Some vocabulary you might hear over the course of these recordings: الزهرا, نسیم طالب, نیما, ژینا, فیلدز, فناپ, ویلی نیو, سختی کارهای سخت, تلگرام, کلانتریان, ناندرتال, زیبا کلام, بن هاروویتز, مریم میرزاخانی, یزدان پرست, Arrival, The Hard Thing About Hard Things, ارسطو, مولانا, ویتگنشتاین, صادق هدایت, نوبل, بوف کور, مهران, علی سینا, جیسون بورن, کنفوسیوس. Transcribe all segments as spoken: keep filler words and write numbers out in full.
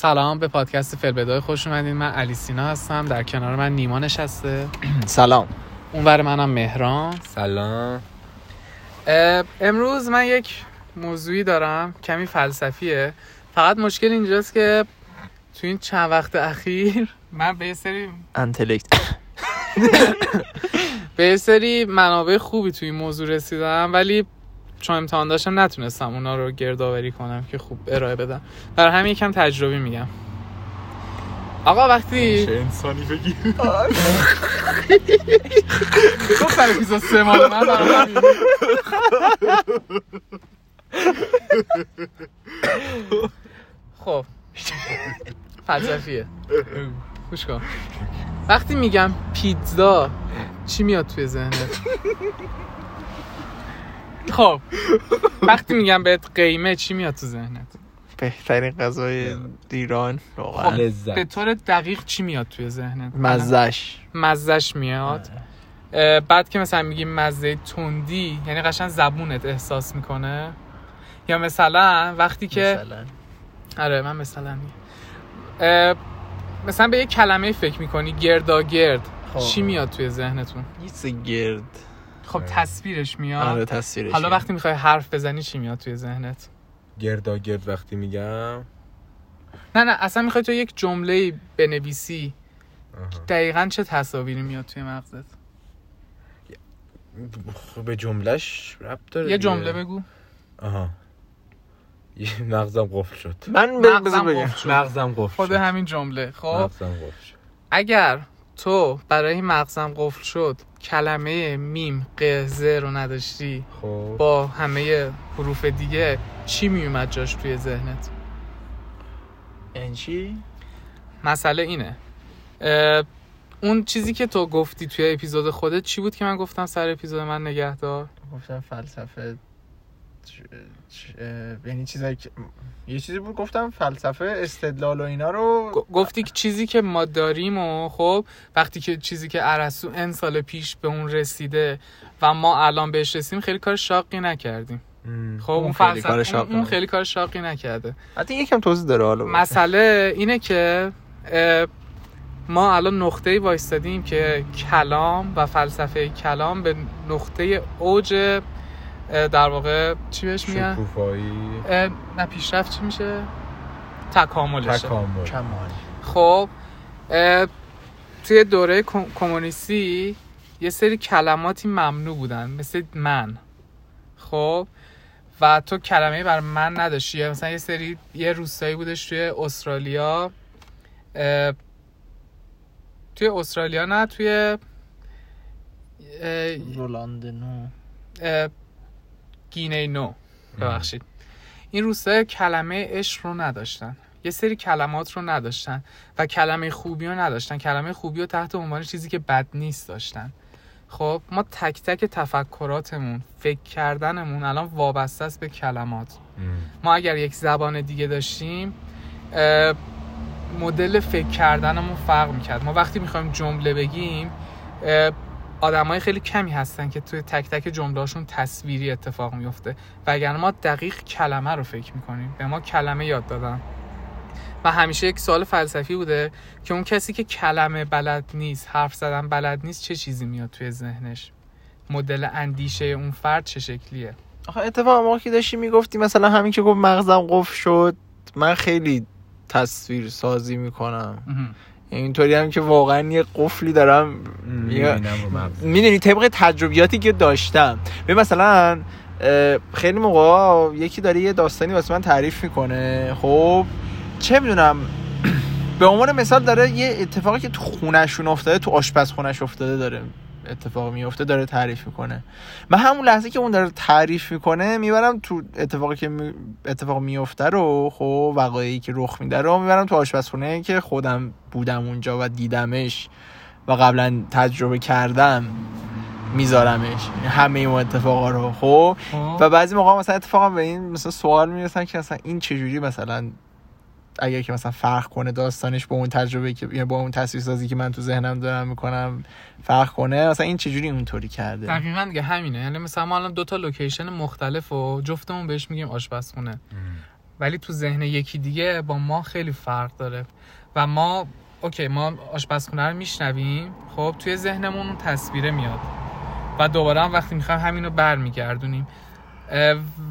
سلام، به پادکست فلبدای خوش اومدین. من علی سینا هستم، در کنار من نیما نشسته. سلام. اونور منم مهران. سلام. امروز من یک موضوعی دارم، کمی فلسفیه. فقط مشکل اینجاست که تو این چند وقت اخیر من به سری انتلکت به سری منابع خوبی تو این موضوع رسیدم، ولی چون امتحان داشتم نتونستم اونا رو گردآوری کنم که خوب ارائه بدم. برای همین یکم تجربی میگم. آقا وقتی انسانی بگی گفتن بیست و سه مال من برای خب فلسفیه، گوش کن. وقتی میگم پیتزا چی میاد توی ذهنت؟ خب وقتی میگم بهت قیمه چی میاد تو ذهنت؟ بهترین غذای ایران واقعا. خب به طور دقیق چی میاد توی ذهنت؟ مزهش مزهش میاد. بعد که مثلا میگیم مزه تندی، یعنی قشنگ زبونت احساس میکنه. یا مثلا وقتی که مثلا آره من مثلا میگم مثلا به یه کلمه فکر میکنی، گرداگرد، خب چی میاد توی ذهنتون؟ یه گرد. خب تصویرش میاد. آره تصویرش. حالا وقتی میخوای حرف بزنی چی میاد توی ذهنت؟ گرداگرد وقتی میگم نه نه اصلا میخوای تو یک جمله بنویسی، دقیقاً چه تصاویری میاد توی مغزت؟ خب به جملهش ربط داره. یه جمله بگو. آها. مغزم قفل شد. من بگم مغزم قفل شد. خود همین جمله. خب مغزم قفل شد. اگر تو برای مغزم قفل شد کلمه میم قزه رو نداشتی خوب. با همه حروف دیگه چی میومد جاش توی ذهنت؟ این چی؟ مسئله اینه. اون چیزی که تو گفتی توی اپیزود خودت چی بود که من گفتم سر اپیزود من نگهدار؟ گفتم فلسفه ج... ج... یعنی چیزایی که یه چیزی بود گفتم فلسفه استدلال و اینا رو گ... گفتی که چیزی که ما داریم و خب وقتی که چیزی که ارسطو ان سال پیش به اون رسیده و ما الان بهش رسیم خیلی کار شاقی نکردیم. خب اون, اون فلسفه خیلی کار اون, اون خیلی کار شاقی نکرده. حتی یکم توضیح داره. حالا مسئله اینه که ما الان نقطه‌ای وایستادیم که کلام و فلسفه کلام به نقطه اوج در واقع چی بهش میگن؟ شکوفایی نه پیشرفت چی میشه؟ تکاملشه. تکامل. خب توی دوره کمونیستی یه سری کلماتی ممنوع بودن، مثل من. خب و تو کلمه بر من نداشتی. مثلا یه سری یه روستایی بودش توی استرالیا، توی استرالیا نه توی رولاندنو گینه نو، ببخشید. این روستا کلمه عشق رو نداشتن، یه سری کلمات رو نداشتن و کلمه خوبی رو نداشتن. کلمه خوبی رو تحت عنوان چیزی که بد نیست داشتن. خب ما تک تک تفکراتمون، فکر کردنمون الان وابسته است به کلمات. ام. ما اگر یک زبان دیگه داشتیم مدل فکر کردنمون فرق می‌کرد. ما وقتی می‌خوایم جمله بگیم آدمای خیلی کمی هستن که توی تک تک جمله‌هاشون تصویری اتفاق میفته، وگرنه ما دقیق کلمه رو فکر میکنیم. به ما کلمه یاد دادن و همیشه یک سوال فلسفی بوده که اون کسی که کلمه بلد نیست، حرف زدن بلد نیست، چه چیزی میاد توی ذهنش؟ مدل اندیشه اون فرد چه شکلیه؟ آخه اتفاقا ما که داشتی میگفتی مثلا همین که گفت مغزم قفل شد، من خیلی تصویر سازی میکنم. اینطوری هم که واقعا یه قفلی دارم میدونی طبق تجربیاتی که داشتم. به مثلا خیلی موقع یکی داره یه داستانی واسه من تعریف میکنه، خب چه میدونم به عنوان مثال داره یه اتفاقی که تو خونهشون افتاده، تو آشپزخونهش افتاده داره اتفاق میفته، داره تعریف میکنه. من همون لحظه که اون داره تعریف میکنه میبرم تو اتفاقی که می... اتفاق میفته رو، خب وقایعی که رخ میده رو میبرم تو آشپزخونه که خودم بودم اونجا و دیدمش و قبلا تجربه کردم، میذارمش همه این اتفاقا رو. خب و بعضی موقع مثلا اتفاقا به این مثلا سوال میرسن که مثلا این چجوری مثلا اگه که مثلا فرق کنه داستانش با اون تجربه که یعنی با اون تصویر سازی که من تو ذهنم دارم میکنم فرق کنه، مثلا این چجوری اونطوری کرده. دقیقاً دیگه همینه. یعنی مثلا ما الان دو تا لوکیشن مختلفو جفتمون بهش میگیم آشپزخونه ولی تو ذهن یکی دیگه با ما خیلی فرق داره و ما اوکی ما آشپزخونه رو میشنویم، خب توی ذهنمون اون تصویره میاد و دوباره هم وقتی میخوایم همین رو برمیگردونیم،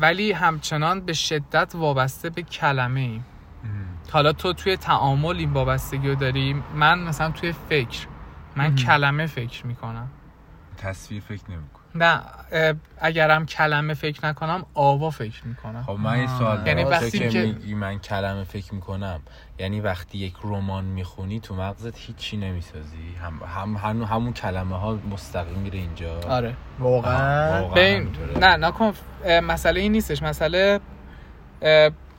ولی همچنان به شدت وابسته به کلمه ایم. حالا تو توی تعامل این وابستگی رو داریم، من مثلا توی فکر من ام. کلمه فکر میکنم، تصویر فکر نمیکنم. نه اگرم کلمه فکر نکنم آوا فکر میکنم. خب من یه سوال یعنی وقتی که میگی من کلمه فکر میکنم، یعنی وقتی یک رمان میخونی تو مغزت هیچی نمیسازی، هم هم همون همون کلمه ها مستقیم میره اینجا؟ آره واقعا ببین نه نکن، مسئله این نیستش، مسئله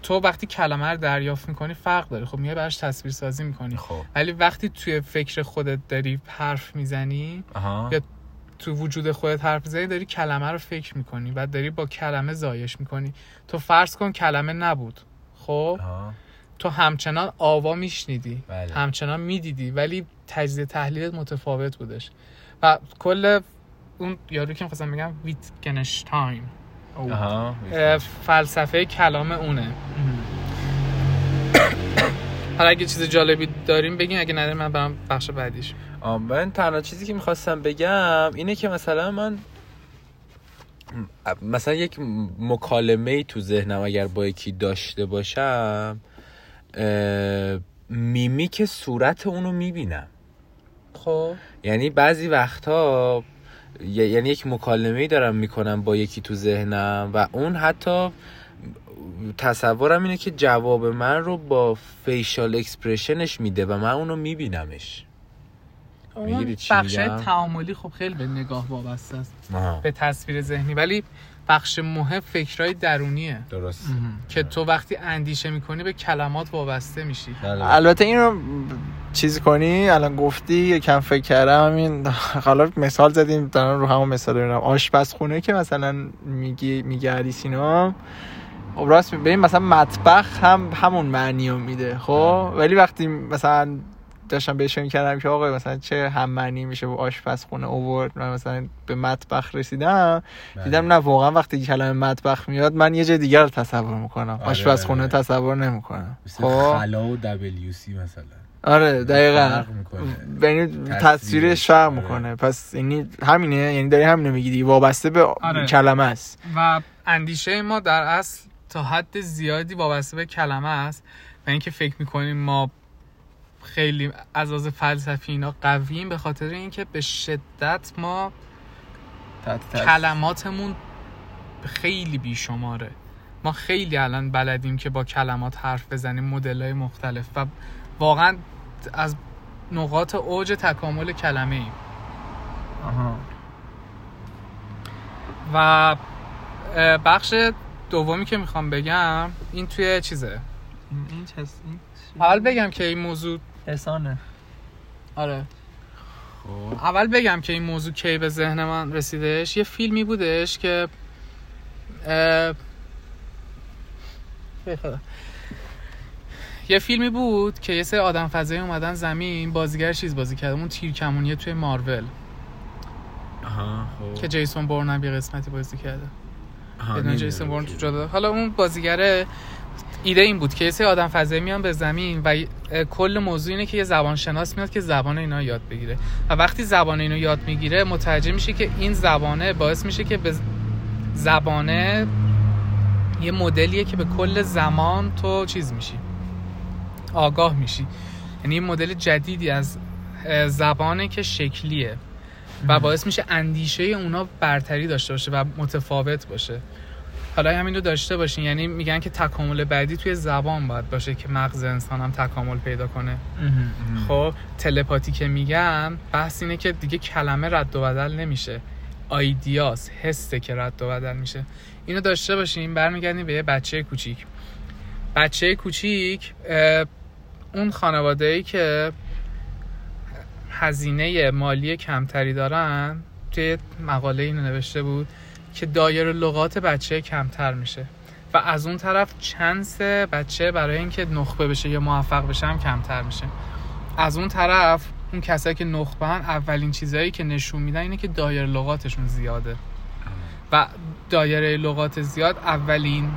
تو وقتی کلمه رو دریافت میکنی فرق داره، خب میای براش تصویر سازی میکنی، ولی وقتی توی فکر خودت داری حرف میزنی یا تو وجود خودت حرف میزنی، داری کلمه رو فکر میکنی و داری با کلمه زایش میکنی. تو فرض کن کلمه نبود، خب تو همچنان آوا میشنیدی، بله. همچنان میدیدی، ولی تجزیه تحلیلت متفاوت بودش و کل اون یارو که میخواستم بگم ویتگنشتاین آها فلسفه کلام اونه. حالا اگه چیز جالبی داریم بگین، اگه نداریم من برم بخش بعدیش. من تنها چیزی که میخواستم بگم اینه که مثلا من مثلا یک مکالمه تو ذهنم اگر با یکی داشته باشم، میمیک صورت اونو میبینم. خب یعنی بعضی وقتا یعنی یک مکالمه‌ای دارم میکنم با یکی تو ذهنم و اون حتی تصورم اینه که جواب من رو با فیشال اکسپرشنش میده و من اونو میبینمش. اون بخش تعاملی خب خیلی به نگاه وابسته است، به تصویر ذهنی، ولی بخش مهم فکرای درونیه. درست که تو وقتی اندیشه میکنی به کلمات وابسته میشی. البته این رو چیز کنی الان گفتی یکم فکر کردم، همین حالا مثال زدیم دارم رو همون مثال میرم. آشپزخونه که مثلا میگی میگه علی سینا راست میبینیم، مثلا مطبخ هم همون معنیو میده، خب ولی وقتی مثلا داشتم بهش میگفتم که آقا مثلا چه هم معنی میشه با آشپزخونه اوورد، من مثلا به مطبخ رسیدم بله. دیدم نه واقعا وقتی کلمه مطبخ میاد من یه جای دیگر رو تصور میکنم، آره آشپزخونه بله. تصور نمیکنم، مثل خلا و دبلیو سی مثلا. آره دقیقاً یعنی تصویرش فرق میکنه. پس یعنی همینه، یعنی داری همینو میگی دیگه، وابسته به آره. کلمه است و اندیشه ما در اصل تا حد زیادی وابسته به کلمه است و اینکه فکر میکنیم ما خیلی از از فلسفی اینا قوییم به خاطر اینکه به شدت ما کلماتمون خیلی بیشماره. ما خیلی الان بلدیم که با کلمات حرف بزنیم، مدل‌های مختلف و واقعا از نقاط اوج تکامل کلمه ایم. آها. و بخش دومی که میخوام بگم این توی چیزه، این چه اول بگم که این موضوع احسانه. آره خوب. اول بگم که این موضوع کی به ذهن من رسیدش. یه فیلمی بودش که اه... یه فیلمی بود که یه سری آدم فضایی اومدن زمین، بازیگر چیز بازی کرده، اون تیرکمونیه توی مارول آها که جیسون بورن یه قسمتی بازی کرده. آها جیسون بورن تو جاده. حالا اون بازیگره ایده این بود که یه سری آدم فضایی میان به زمین و کل موضوع اینه که یه زبانشناس میاد که زبان اینا یاد بگیره و وقتی زبان اینو یاد میگیره متوجه میشه که این زبانه باعث میشه که به زبانه یه مدلیه که به کل زمان تو چیز میشی، آگاه میشی. یعنی یه مدل جدیدی از زبانه که شکلیه و باعث میشه اندیشه اونا برتری داشته باشه و متفاوت باشه. حالا همین رو داشته باشین، یعنی میگن که تکامل بعدی توی زبان باید باشه که مغز انسان هم تکامل پیدا کنه. خب تلپاتی که میگن بحث اینه که دیگه کلمه رد و بدل نمیشه، آیدیاس حسه که رد و بدل میشه. اینو داشته باشین. برمیگردیم به یه بچه کوچیک. بچه کوچیک اون خانواده‌ای که هزینه مالی کمتری دارن، توی مقاله اینو نوشته بود که دایره لغات بچه کمتر میشه و از اون طرف چانس بچه برای اینکه نخبه بشه یا موفق بشه هم کمتر میشه. از اون طرف اون کسایی که نخبه هن اولین چیزایی که نشون میدن اینه که دایره لغاتشون زیاده و دایره لغات زیاد اولین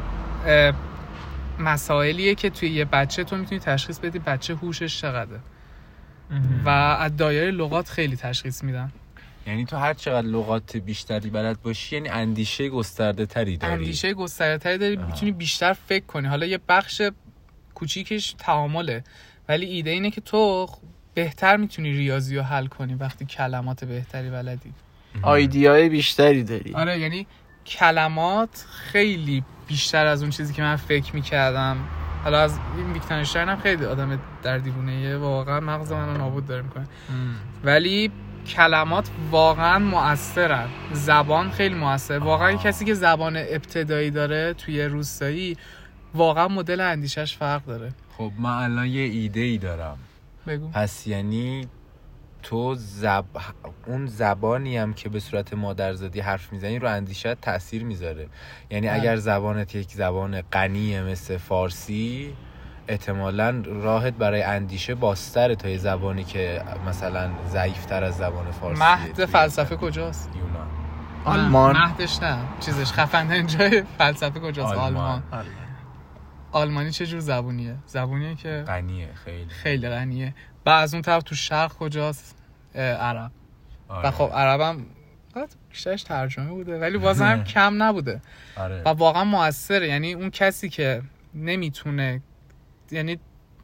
مسائلیه که توی یه بچه تو میتونی تشخیص بدی بچه هوشش چقدره و از دایره لغات خیلی تشخیص میدن. یعنی تو هر چقدر لغات بیشتری بلد باشی یعنی اندیشه گسترده تری داری اندیشه گسترده تری داری میتونی بیشتر فکر کنی. حالا یه بخش کوچیکش تعامله، ولی ایده اینه که تو بهتر میتونی ریاضی رو حل کنی وقتی کلمات بهتری بلدی، ایده‌های بیشتری داری. آره، یعنی کلمات خیلی بیشتر از اون چیزی که من فکر میکردم. حالا از ویتگنشتاین هم خیلی آدم در دیوونه‌ایه، واقعا مغز منو نابود داره میکنه، ولی کلمات واقعا مؤثرن. زبان خیلی مؤثر. واقعا کسی که زبان ابتدایی داره توی روستایی واقعا مدل اندیشش فرق داره. خب من الان یه ایده ای دارم. بگو. پس یعنی تو زب... اون زبانی هم که به صورت مادرزادی حرف میزنی رو اندیشت تأثیر میذاره. یعنی هم. اگر زبانت یک زبان غنیه مثل فارسی، احتمالاً راحت برای اندیشه باستره تا یه زبانی که مثلا ضعیفتر از زبان فارسی. مهد فلسفه کجاست؟ یونان. آلمان. مهدش نه، چیزش خفنده اینجای فلسفه کجاست؟ آلمان. آلمان. آلمان. آلمانی چه جور زبونیه؟ زبونیه که غنیه، خیلی خیلی غنیه. و از اون طرف تو شرق کجاست؟ عرب. آره. و خب عربم بیشترش ترجمه بوده، ولی بازم هم کم نبوده. آره. و واقعا موثره. یعنی اون کسی که نمیتونه، یعنی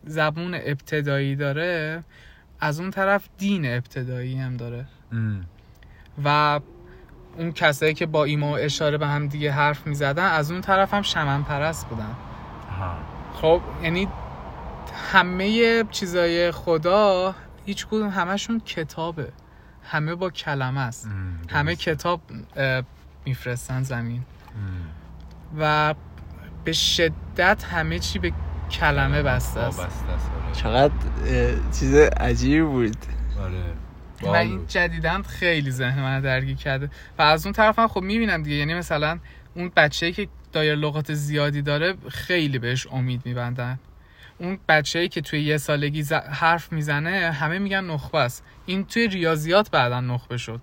زبون ابتدایی داره، از اون طرف دین ابتدایی هم داره. ام. و اون کسایی که با ایما و اشاره به هم دیگه حرف میزدن از اون طرف هم شمن پرست بودن. ها. خب یعنی همه چیزای خدا هیچ کدوم، همشون کتابه، همه با کلمه است، همه کتاب میفرستن زمین. ام. و به شدت همه چی به کلمه بسته است. چقدر چیز عجیبی بود. آره. و این جدیداً خیلی ذهن منو درگیر کرده. و از اون طرف هم خب میبینم دیگه، یعنی مثلا اون بچه‌ای که دایره لغات زیادی داره خیلی بهش امید میبندن. اون بچه‌ای که توی یه سالگی ز... حرف میزنه همه میگن نخبه است. این توی ریاضیات بعداً نخبه شد،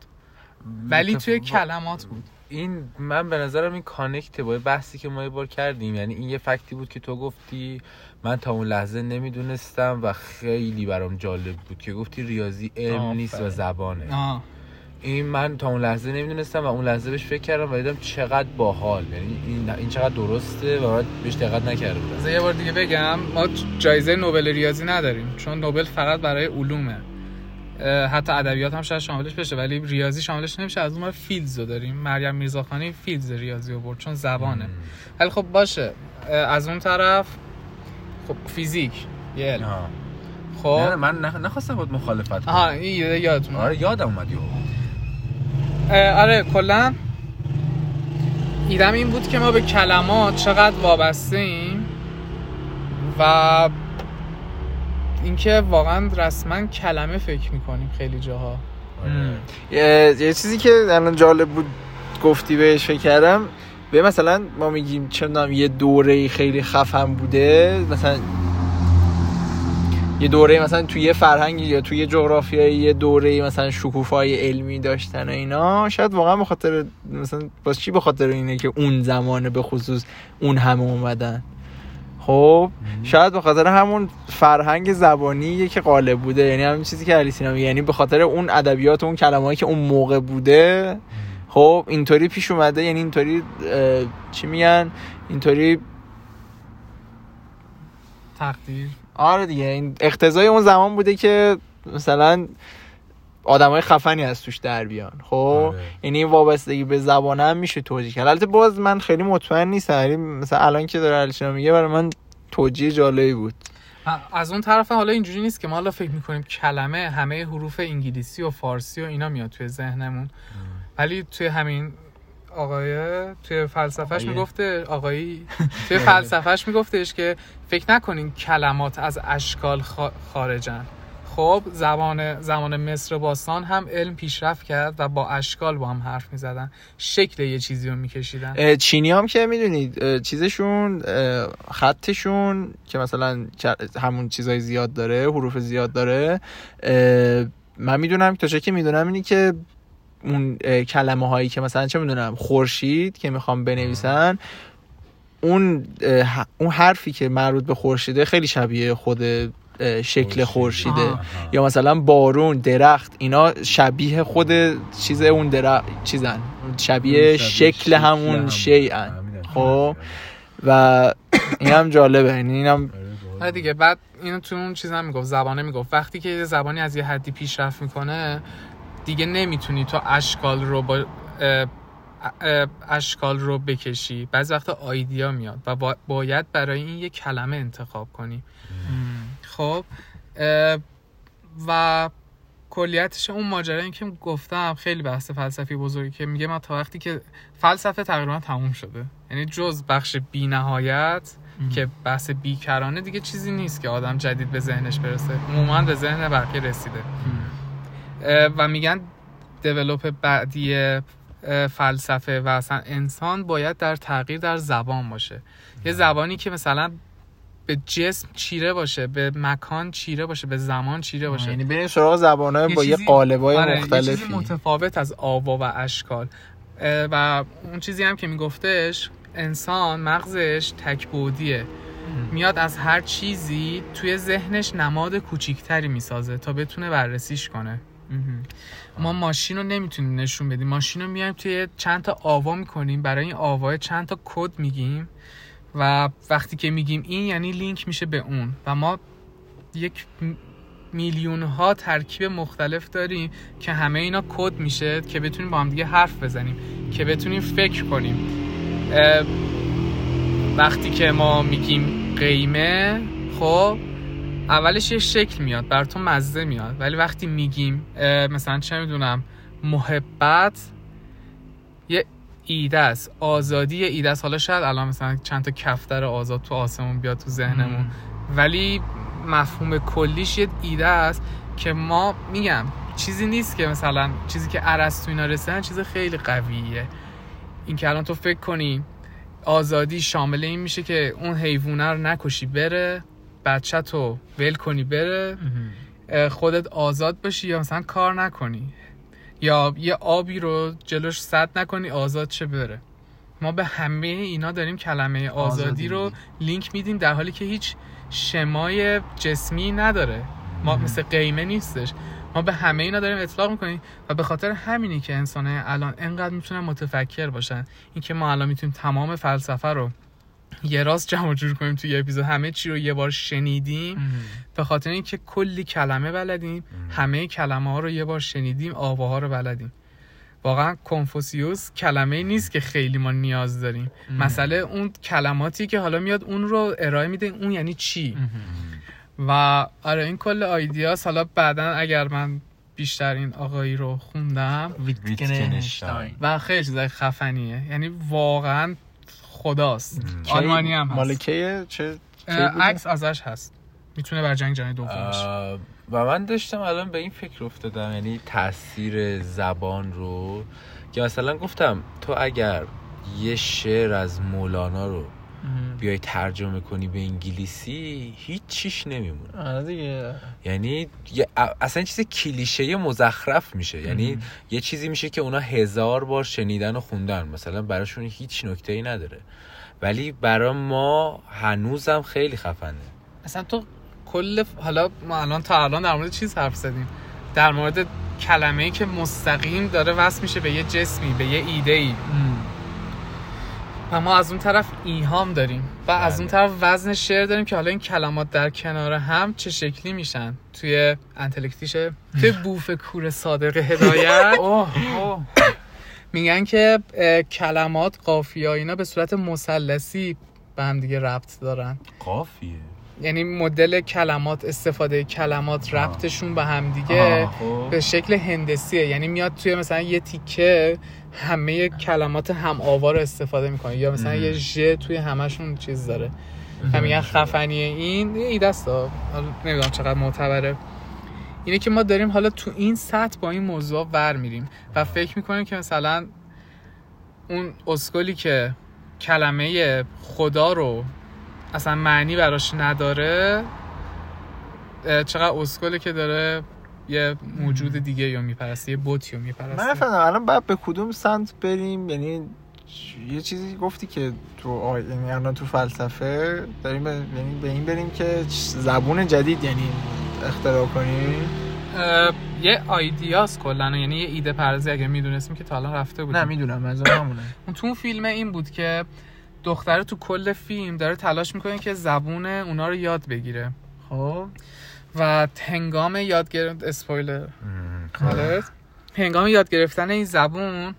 ولی متف... توی کلمات بود. این من به نظرم این کانکت با بحثی که ما یه بار کردیم، یعنی این یه فکتی بود که تو گفتی من تا اون لحظه نمیدونستم و خیلی برام جالب بود که گفتی ریاضی علم نیست و زبانه. آه. این من تا اون لحظه نمیدونستم و اون لحظه بهش فکر کردم و دیدم چقدر باحال، یعنی این این چقدر درسته و باید بهش دقت نکرده بودم. از یه بار دیگه بگم، ما جایزه نوبل ریاضی نداریم چون نوبل فقط برای علومه، حتی ادبیات هم شاید شاملش بشه ولی ریاضی شاملش نمیشه. از اون ما فیلدز رو داریم. مریم میرزاخانی فیلدز ریاضی رو برد چون زبانه. ولی خب باشه، از اون طرف خب فیزیک یه علم. خب نه من نخواستم بود مخالفت کنم. آها این یادم اومد. آره یادم اومد. آره کلا ایدم این بود که ما به کلمات چقدر وابسته ایم و اینکه واقعا رسما کلمه فکر میکنیم خیلی جاها. یه چیزی که الان جالب بود گفتی بهش فکر کردم، به مثلا ما میگیم چه نام یه دوره خیلی خفن بوده، مثلا یه دوره مثلا توی یه فرهنگی یا توی یه جغرافیایی یه دوره مثلا شکوفای علمی داشتن و اینا، شاید واقعا به خاطر مثلا باز چی به خاطر اینه که اون زمانه به خصوص اون همه اومدن. خب شاید به خاطر همون فرهنگ زبانی که غالب بوده، یعنی همین چیزی که علی سینا میگه، یعنی به خاطر اون ادبیات و اون کلمه‌ای که اون موقع بوده خب اینطوری پیش اومده. یعنی اینطوری چی میگن، اینطوری تقدیر. آره دیگه، این اقتضای اون زمان بوده که مثلا آدمای خفنی از توش در بیان. خب یعنی این وابستگی به زبان هم میشه توجیه کرد. البته باز من خیلی مطمئن نیستم، مثلا الان که داره علی سینا میگه برای من توجیه جالبی بود. از اون طرف حالا اینجوری نیست که ما حالا فکر میکنیم کلمه همه حروف انگلیسی و فارسی و اینا میاد توی ذهنمون، ولی توی همین آقای توی فلسفهش میگفته آقایی توی فلسفهش میگفتش که فکر نکنین کلمات از اشکال خارجن. خب زبان زمان مصر باستان هم علم پیشرفت کرد و با اشکال با هم حرف میزدن، شکل یه چیزی رو میکشیدن. چینی هم که میدونید چیزشون خطشون که مثلا همون چیزای زیاد داره، حروف زیاد داره، من میدونم تا چه که میدونم اینی که اون کلمه هایی که مثلا چه میدونم خورشید که میخوام بنویسن اون اون حرفی که مربوط به خورشیده خیلی شبیه خود شکل خورشیده. آه. یا مثلا بارون، درخت، اینا شبیه خود چیز اون درخت چیزن، شبیه شکل همون شیئن. خب و این هم جالبه، این هم آره دیگه. بعد اینو تو اون چیزا میگفت، زبانه میگفت وقتی که زبانی از یه حدی پیشرفت میکنه دیگه نمیتونی تو اشکال رو با اشکال رو بکشی، بعضی وقتا آیدیا میاد و با باید برای این یه کلمه انتخاب کنی. خب و کلیتش اون ماجرا این که گفتم خیلی بحث فلسفی بزرگی که میگه من تا وقتی که فلسفه تقریبا تموم شده، یعنی جز بخش بی نهایت که بحث بیکرانه دیگه چیزی نیست که آدم جدید به ذهنش برسه، عموما به ذهن بقیه رسیده. و میگن دیولپ بعدی فلسفه و اصلا انسان باید در تغییر در زبان باشه، یه زبانی که مثلا به جسم چیره باشه، به مکان چیره باشه، به زمان چیره باشه. یعنی بریم سراغ زبان‌های با یه قالب‌های آره، مختلفی، یه چیزی متفاوت از آوا و اشکال. و اون چیزی هم که میگفتش انسان مغزش تک‌بعدیه، میاد از هر چیزی توی ذهنش نماد کوچیکتری میسازه تا بتونه بررسیش کنه. ما ماشین رو نمیتونیم نشون بدیم، ماشین رو میایم توی چند تا آوا میکنیم، برای این آوا چند تا کد میگیم و وقتی که میگیم این یعنی لینک میشه به اون. و ما یک میلیون ها ترکیب مختلف داریم که همه اینا کد میشه که بتونیم با هم دیگه حرف بزنیم، که بتونیم فکر کنیم. وقتی که ما میگیم قیمه، خب اولش یه شکل میاد براتون، مزه میاد، ولی وقتی میگیم مثلا چه میدونم محبت، یه ایده است، آزادی یه ایده است. حالا شاید الان مثلا چند تا کفتر آزاد تو آسمون بیاد تو ذهنمون، ولی مفهوم کلیش یه ایده است که ما میگم چیزی نیست که مثلا چیزی که ارسطو اینا رسیدن چیز خیلی قویه. این که الان تو فکر کنی آزادی شامل این میشه که اون حیوانه رو نکشی بره، بچه تو ول کنی بره، خودت آزاد باشی یا مثلا کار نکنی، یا یه آبی رو جلوش سد نکنی آزاد چه بره. ما به همه اینا داریم کلمه آزادی, آزادی رو لینک میدیم، در حالی که هیچ شمای جسمی نداره، ما مثل قیمه نیستش، ما به همه اینا داریم اطلاق میکنیم. و به خاطر همینی که انسان‌ها الان انقدر میتونن متفکر باشن، اینکه ما الان میتونیم تمام فلسفه رو یه راست جمع جور کنیم توی یه اپیزود، همه چی رو یه بار شنیدیم، به خاطر اینکه کلی کلمه بلدیم، همه کلمه ها رو یه بار شنیدیم، آواها رو بلدیم. واقعا کنفوسیوس کلمه نیست که خیلی ما نیاز داریم، مسئله اون کلماتی که حالا میاد اون رو ارائه میده، اون یعنی چی. و آره این کل آیدیاس. حالا بعداً اگر من بیشتر این آقایی رو خوندم، ویتگنشتاین، و خیلی چیز خفنیه، یعنی واقعا خداست. آلمانی هم هست، مالکه چه عکس ازش هست، میتونه بر جنگ جهانی دوم بشه. و من داشتم الان به این فکر افتادم، یعنی تاثیر زبان رو که مثلا گفتم تو اگر یه شعر از مولانا رو بیای ترجمه کنی به انگلیسی هیچ چیش نمیمونه. آره دیگه، یعنی اصلا چیز کلیشه مزخرف میشه، یعنی ام. یه چیزی میشه که اونا هزار بار شنیدن و خوندن، مثلا براشون هیچ نکته‌ای نداره، ولی برای ما هنوزم خیلی خفنه. اصلا تو کل حالا ما الان تا الان در مورد چیز حرف زدیم، در مورد کلمه‌ای که مستقیم داره وصل میشه به یه جسمی، به یه ایده‌ای، و ما از اون طرف ایهام داریم و از بله. اون طرف وزن شعر داریم که حالا این کلمات در کنار هم چه شکلی میشن توی انتلکتیشه توی بوف کور صادق هدایت میگن که کلمات قافیه اینا به صورت مثلثی به هم دیگه ربط دارن. قافیه یعنی مدل کلمات، استفاده کلمات، ربطشون به هم دیگه به شکل هندسیه، یعنی میاد توی مثلا یه تیکه همه کلمات هم آوا رو استفاده میکنه، یا مثلا ام. یه ژ توی همشون چیز داره. من میگم خفنیه این ایده است، حالا نمیدونم چقدر معتبره. اینه که ما داریم حالا تو این سطح با این موضوع ور میریم و فکر میکنیم که مثلا اون اسکلی که کلمه خدا رو اصلا معنی براش نداره چقدر اسکلی که داره یه موجود دیگه یا میپرسته، یه بوت یا میپرسته. من فهمیدم الان بعد به کدوم سمت بریم، یعنی یه چیزی گفتی که تو آی... یعنی الان تو فلسفه داریم ب... یعنی به این بریم که زبون جدید یعنی اختراع کنیم، یه آیدیاس کلا، یعنی یه ایده پردازی. اگه میدونستیم که تا الان رفته بودیم. نه میدونم از همونه. اون تو فیلم این بود که دختره تو کل فیلم داره تلاش میکنه که زبون اونا رو یاد بگیره. خب و هنگام یاد گرفتن اسپویلر خالص هنگام یاد گرفتن این زبون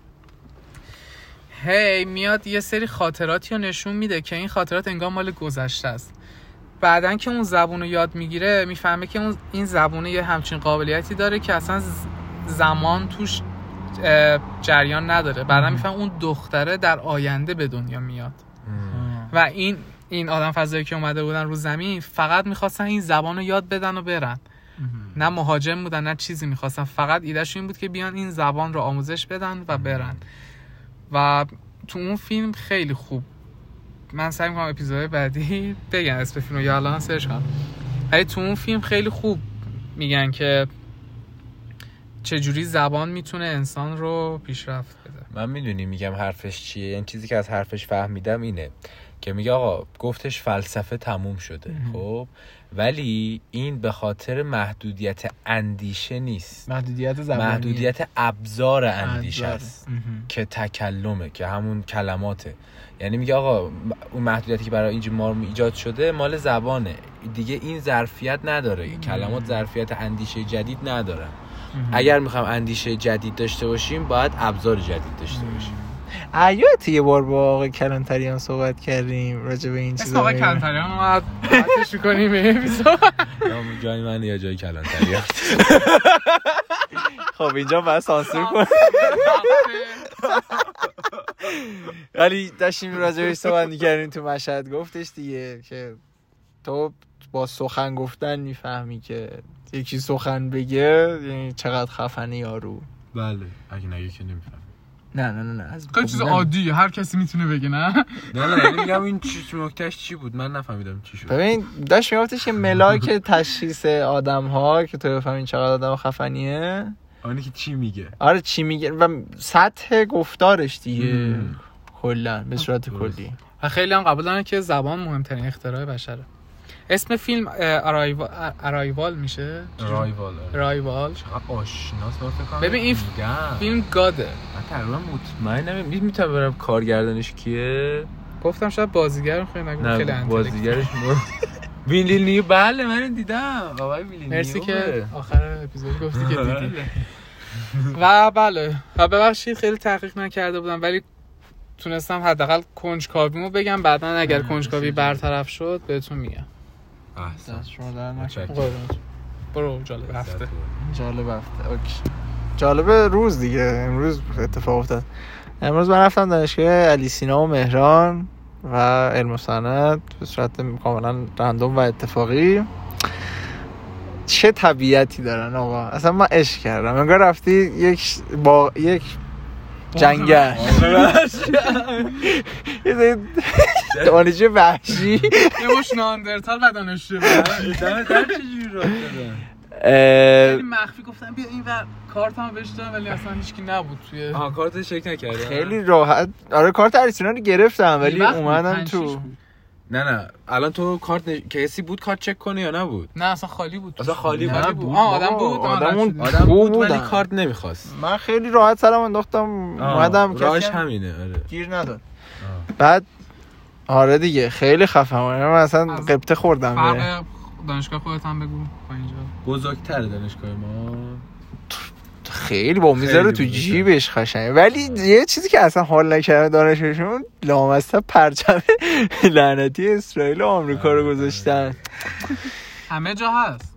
هی میاد یه سری خاطراتی رو نشون میده که این خاطرات انگار مال گذشته است. بعدن که اون زبون رو یاد میگیره میفهمه که اون این زبون یه همچین قابلیتی داره که اصلا زمان توش جریان نداره. بعدن میفهمه اون دختره در آینده به دنیا میاد و این این آدم فضایی که اومده بودن رو زمین فقط میخواستن این زبان رو یاد بدن و برن. نه مهاجم بودن نه چیزی میخواستن، فقط ایدهشون این بود که بیان این زبان رو آموزش بدن و برن. و تو اون فیلم خیلی خوب، من سعی میکنم اپیزود بعدی بگن اسم فیلم رو یا الان سرچ کنم، ولی تو اون فیلم خیلی خوب میگن که چجوری زبان میتونه انسان رو پیشرفت بده. من میدونی میگم حرفش چیه، این چیزی که از حرفش فهمیدم اینه که میگه آقا گفتش فلسفه تموم شده. خب ولی این به خاطر محدودیت اندیشه نیست، محدودیت زبانی، محدودیت ابزار اندیشه است که تکلمه، که همون کلماته. یعنی میگه آقا اون محدودیتی که برای اینجا ما ایجاد شده مال زبانه دیگه، این ظرفیت نداره. کلمات ظرفیت اندیشه جدید ندارن. اگر میخوام اندیشه جدید داشته باشیم باید ابزار جدید داشته باشیم. آیات یه بار با آقای کلانتریان صحبت کردیم راجع به این چیزا. آقای کلانتریان اومد بحثش می‌کنیم اپیزود. یا جای من یا جای کلانتریان. خب اینجا باید سانسور کنم. ولی داشتیم راجع بهش صحبت می‌کردیم تو مشهد، گفتش دیگه که تو با سخن گفتن میفهمی که یکی سخن بگه یعنی چقدر خفنه یارو. بله، اگه نگه که نمی‌فهمی. نه نه نه از خیلی چیز عادیه، هر کسی میتونه بگه. نه نه نه میگم این نکتهش چی بود من نفهمیدم چی شد. ببین داش میگفتش که ملاک تشخیص آدم‌ها که تو بفهمین چقدر آدم خفنیه اونی که چی میگه. آره چی میگه و سطح گفتارش دیگه کلا به صورت کلی. و خیلی هم قبول دارن که زبان مهمترین اختراع بشره. اسم فیلم ارایوال ارایوال میشه ارایوال ارایوال آشنا صدا کنم. ببین این فیلم گاده. من تقریبا مطمئنم میتونم برم کارگردانش کیه. گفتم شاید بازیگر خیلی نگم خیلی انتلیکت. بازیگرش ویلی نیو. بله من دیدم آقای ویلی نیو. مرسی که آخر اپیزود گفتی که دیدی. و بله و ببخشید خیلی تحقیق نکرده بودم ولی تونستم حداقل کنجکاویمو بگم. بعدن اگر کنجکاوی برطرف شد بهتون میگم. احسن شما در نکنم برو. جالب هفته جالب هفته اوکی. جالب روز دیگه. امروز اتفاق افتاد. امروز من رفتم دانشگاه علی سینا و مهران و علم و صنعت به صورت کاملا رندوم و اتفاقی. چه طبیعتی دارن آقا، اصلا من عشق کردم. انگار رفتی یک با یک جنگل دانشجو وحشی یه مش ناندرتال و دانشجو وحشی در چجوری راه دادن. مخفی گفتم بیا این ور کارتمو بهش دادم ولی اصلا هیچکی نبود توی. آها کارت چک نکردم. خیلی راحت. آره کارت اریسونا رو گرفتم ولی اومدم تو. نه نه الان تو کارت کسی بود کارت چک کنه یا نبود؟ نه اصلا خالی بود. اصلا خالی بود. بود. آه آدم بود. آدم, آدم بود ولی کارت نمیخواست. من خیلی راحت سرم انداختم اومدم که راهش همینه. آره گیر نداد. بعد آره دیگه خیلی خفنم. من اصلا قبطه خوردم. فرق دانشگاه خودت هم بگو. اینجا بزرگتر دانشگاه ما خیلی با میذاره تو جیبش خشنه. ولی آه. یه چیزی که اصلا حال نکرده دانششون لامصب پرچم لعنتی اسرائیل و آمریکا رو گذاشتن. همه جا هست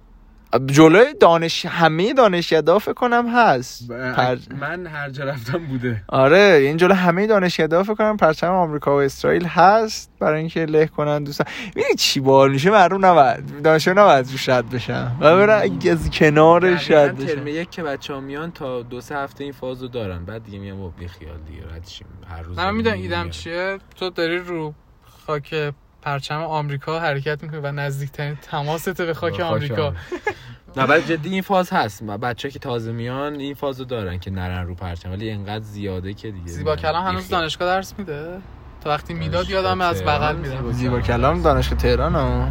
جلوی دانش، همه دانشگاه‌ها فکر کنم هست. پر... من هر جا رفتم بوده. آره این جلو همه دانشگاه‌ها فکر کنم پرچم آمریکا و اسرائیل هست برای اینکه له کنن دوستان. ببین چی باحال میشه. معلوم نبود دانشجو نبود شد بشن و برن از کنار شد بشن. ترم یک که بچه‌ها میان تا دو سه هفته این فازو دارن بعد دیگه میام بابا بی خیال دیگه ردشیم. هر روز من میدونم ایدم چیه. تو داری رو خاک پرچم آمریکا حرکت میکنه و نزدیکترین تماست به خاک آمریکا. نه ولی جدی این فاز هست، ما بچه که تازه میان این فازو دارن که نرن رو پرچم، ولی اینقدر زیاده که دیگه. زیبا کلام هنوز دانشگاه درس میده؟ تا وقتی میداد یادم از بغل میدم. زیبا کلام دانشگاه تهرانو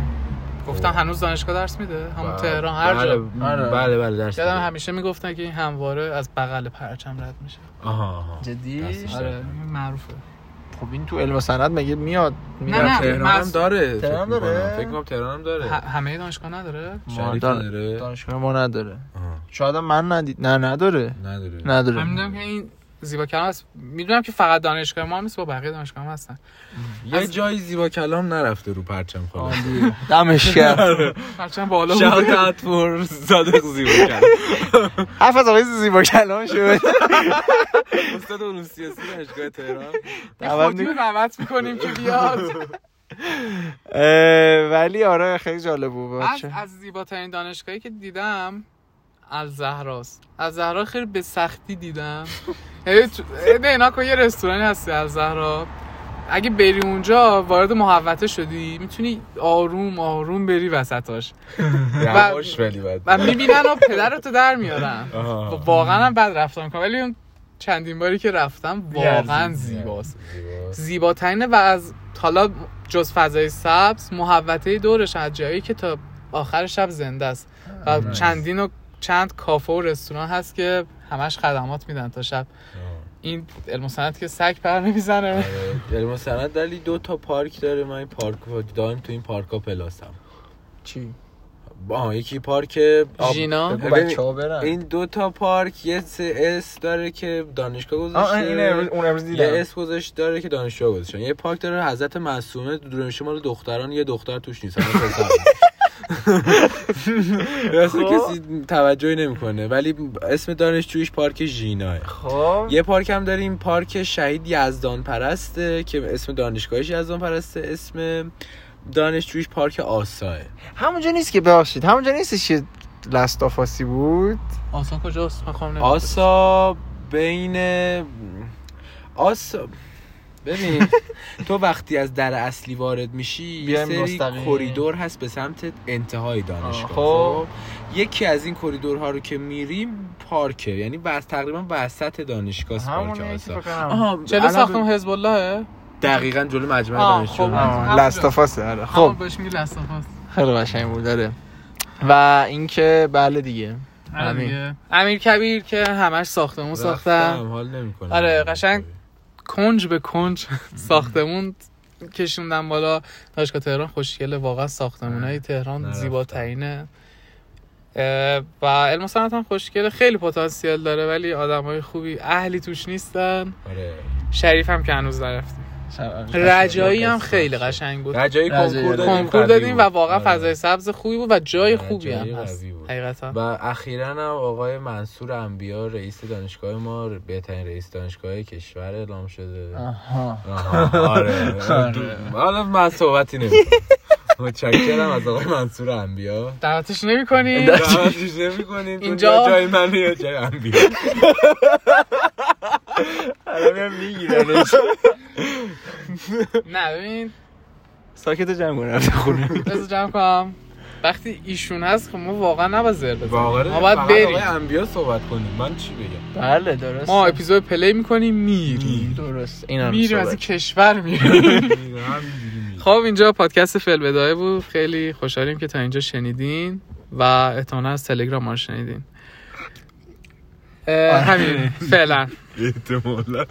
گفتم هنوز دانشگاه درس میده؟ همون تهران هر جا. بله بله درس. یادم همیشه میگفتن که این همواره از بغل پرچم رد میشه. آها جدی؟ آره معروفه. خب این تو علم و صنعت مگه میاد؟ نه تهران هم داره. تهران داره؟ فکر کنم تهران هم داره. همه دانشگاه نداره؟ شریف نداره. دانشگاه ما نداره. شاید من ندید. نه نداره. نداره. نداره. من میگم که این زیبا کلام هست. میدونم که فقط دانشگاه ما نیست، با بقیه دانشگاه هم هستن. یه جای زیبا کلام نرفته رو پرچم خالص. دمش کرد. پرچم بالا بود. شاوت فور صادق زیبا کلام. حافظ آقای زیبا کلام شده. استاد علوم سیاسی دانشگاه تهران. دعوت نعمت می‌کنیم که بیاد. ولی آره خیلی جالب بود. از زیباترین دانشگاهی که دیدم الزهراست. الزهرا خیلی به سختی دیدم. اینا که یه رستورانی هستی الزهرا، اگه بری اونجا وارد محوطه شدی میتونی آروم آروم بری وسطاش یواش، ولی بعد من میبینن و پدرتو در میارن. واقعا هم بد رفتار میکنم، ولی اون چندین باری که رفتم واقعا زیباست. زیباترینه و از حالا جز فضای سبز محوطه دورش، از جایی که تا آخر شب زنده است و چندین چند کافه و رستوران هست که همش خدمات میدن تا شب. این علم و صنعت که سگ پر نمیزنه. علم و صنعت دلی دو تا پارک داره. من این پارک داریم، تو این پارک ها پلاسم چی؟ آه یکی پارک ژینا بچه‌ها برن. این دو تا پارک یه اس داره که دانشگاه گذاشته. این اون امروز دیدم یه اس گذاشت داره که دانشجو گذاشتن. یه پارک داره حضرت معصومه، دور میشه مال دختران، یه دختر توش نیست. راستی کسی توجهی نمیکنه، ولی اسم دانشجویش پارک ژیناه. خب یه پارک هم داریم، پارک شهید یزدان پرسته که اسم دانشگاهش یزدان پرسته، اسم دانشجویش پارک آساه. همونجا نیست که ببخشید همونجا نیستش که لست آفاسی بود. آسا کجاست؟ آسا بین آسا ببین تو وقتی از در اصلی وارد میشی یه سری کوریدور هست به سمت انتهای دانشگاه. خب یکی از این کوریدورها رو که میریم پارکه، یعنی بس تقریبا وسط دانشگاه پارک آسا. آها چه ساختمون حزب اللهه دقیقاً جلو مجمع دانشجو لاستافاسه. آره خب بهش میگی لاستافاس. خیلی قشنگ بود داره. و اینکه بله دیگه امیر امیر کبیر که همش ساختمون ساختم حال نمیکنه. آره قشنگ کنج به کنج ساختمون کشوندن بالا. دانشگاه تهران خوشگله واقعا، ساختمونای تهران زیباترینه و علم و صنعت هم خوشگله. خیلی پتانسیل داره ولی آدمای خوبی اهلی توش نیستن. آره شریف هم که هنوز نرفتیم. رجایی هم خیلی قشنگ بود. رجایی کنکور دادیم و واقعا فضای سبز خوبی بود و جای خوبی هم هست حقیقتا. و اخیراً هم آقای منصور انبیا رئیس دانشگاه ما، بهترین رئیس دانشگاه کشور اعلام شده. آها آره حالا من صحبتی نمی‌کنم. متشکرم از آقای منصور انبیا. دعوتش نمی‌کنید؟ دعوتش نمی‌کنید. اینجا جای منه یا جای انبیا؟ حالا میگیرنش. نه ببین ساکت جمع کنم خونه. بذار جمع کنم. وقتی ایشون هست خب ما واقعا نباید زر بزنیم. ما باید بریم آقای انبیا صحبت کنیم. من چی بگم؟ بله درست. ما اپیزود پلی می‌کنیم میری. درست. اینا میری از کشور میری. خب اینجا پادکست فعل بدایه بود. خیلی خوشحالیم که تا اینجا شنیدین و احتمالاً از تلگرام ما شنیدین. همین فعلا احتمالاً